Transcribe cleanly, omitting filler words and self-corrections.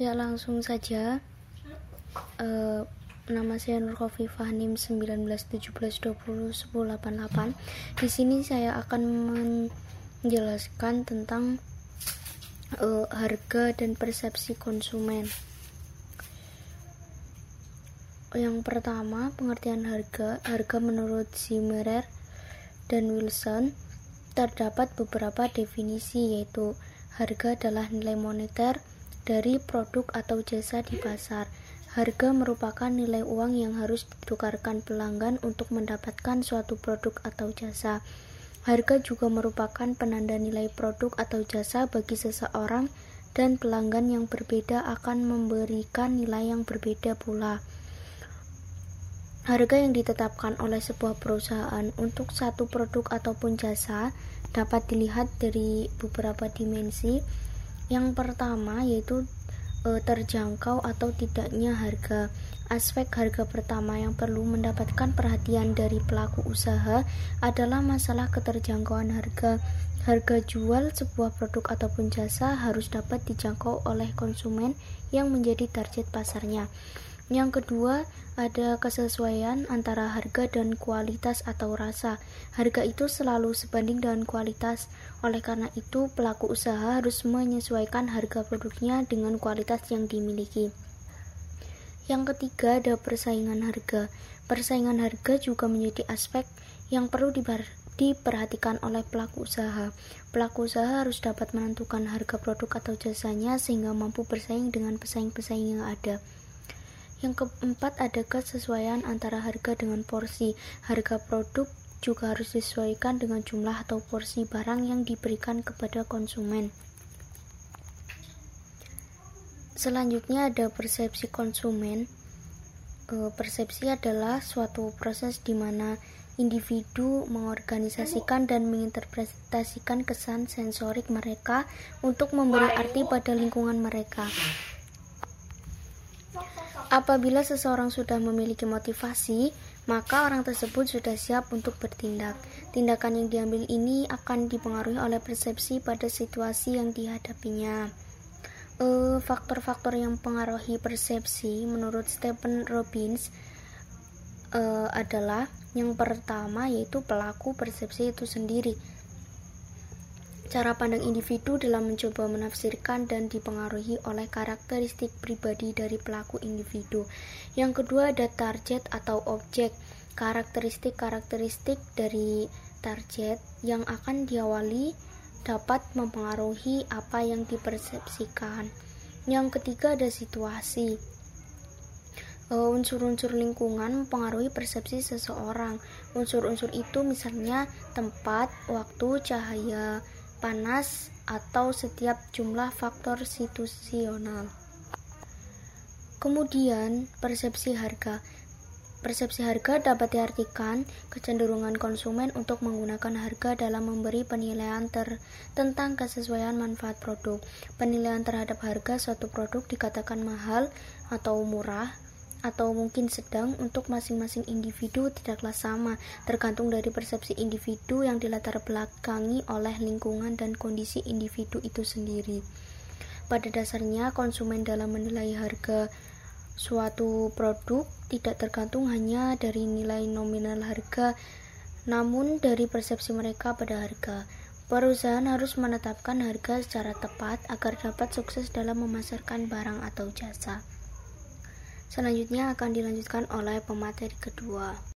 Ya, langsung saja. Nama saya Nur Hofifah, NIM 1917201088. Di sini saya akan menjelaskan tentang harga dan persepsi konsumen. Yang pertama, pengertian harga. Harga menurut Zimmerer dan Wilson terdapat beberapa definisi, yaitu harga adalah nilai moneter dari produk atau jasa di pasar. Harga merupakan nilai uang yang harus ditukarkan pelanggan untuk mendapatkan suatu produk atau jasa. Harga juga merupakan penanda nilai produk atau jasa bagi seseorang, dan pelanggan yang berbeda akan memberikan nilai yang berbeda pula. Harga yang ditetapkan oleh sebuah perusahaan untuk satu produk ataupun jasa dapat dilihat dari beberapa dimensi. Yang pertama yaitu terjangkau atau tidaknya harga. Aspek harga pertama yang perlu mendapatkan perhatian dari pelaku usaha adalah masalah keterjangkauan harga. Harga jual sebuah produk ataupun jasa harus dapat dijangkau oleh konsumen yang menjadi target pasarnya. Yang kedua, ada kesesuaian antara harga dan kualitas atau rasa. Harga itu selalu sebanding dengan kualitas. Oleh karena itu, pelaku usaha harus menyesuaikan harga produknya dengan kualitas yang dimiliki. Yang ketiga, ada persaingan harga. Persaingan harga juga menjadi aspek yang perlu diperhatikan oleh pelaku usaha. Pelaku usaha harus dapat menentukan harga produk atau jasanya sehingga mampu bersaing dengan pesaing-pesaing yang ada. Yang keempat, ada kesesuaian antara harga dengan porsi. Harga produk juga harus disesuaikan dengan jumlah atau porsi barang yang diberikan kepada konsumen. Selanjutnya ada persepsi konsumen. Persepsi adalah suatu proses di mana individu mengorganisasikan dan menginterpretasikan kesan sensorik mereka untuk memberi arti pada lingkungan mereka. Apabila seseorang sudah memiliki motivasi, maka orang tersebut sudah siap untuk bertindak. Tindakan yang diambil ini akan dipengaruhi oleh persepsi pada situasi yang dihadapinya. Faktor-faktor yang mempengaruhi persepsi menurut Stephen Robbins adalah yang pertama yaitu pelaku persepsi itu sendiri. Cara pandang individu dalam mencoba menafsirkan dan dipengaruhi oleh karakteristik pribadi dari pelaku individu. Yang kedua, ada target atau objek. Karakteristik-karakteristik dari target yang akan diawali dapat mempengaruhi apa yang dipersepsikan. Yang ketiga, ada situasi. Unsur-unsur lingkungan mempengaruhi persepsi seseorang. Unsur-unsur itu misalnya tempat, waktu, cahaya, panas, atau setiap jumlah faktor situasional. Kemudian, persepsi harga. Persepsi harga dapat diartikan kecenderungan konsumen untuk menggunakan harga dalam memberi penilaian tentang kesesuaian manfaat produk. Penilaian terhadap harga suatu produk dikatakan mahal atau murah atau mungkin sedang untuk masing-masing individu tidaklah sama, tergantung dari persepsi individu yang dilatar belakangi oleh lingkungan dan kondisi individu itu sendiri. Pada dasarnya, konsumen dalam menilai harga suatu produk tidak tergantung hanya dari nilai nominal harga, namun dari persepsi mereka pada harga. Perusahaan harus menetapkan harga secara tepat agar dapat sukses dalam memasarkan barang atau jasa. Selanjutnya akan dilanjutkan oleh pemateri kedua.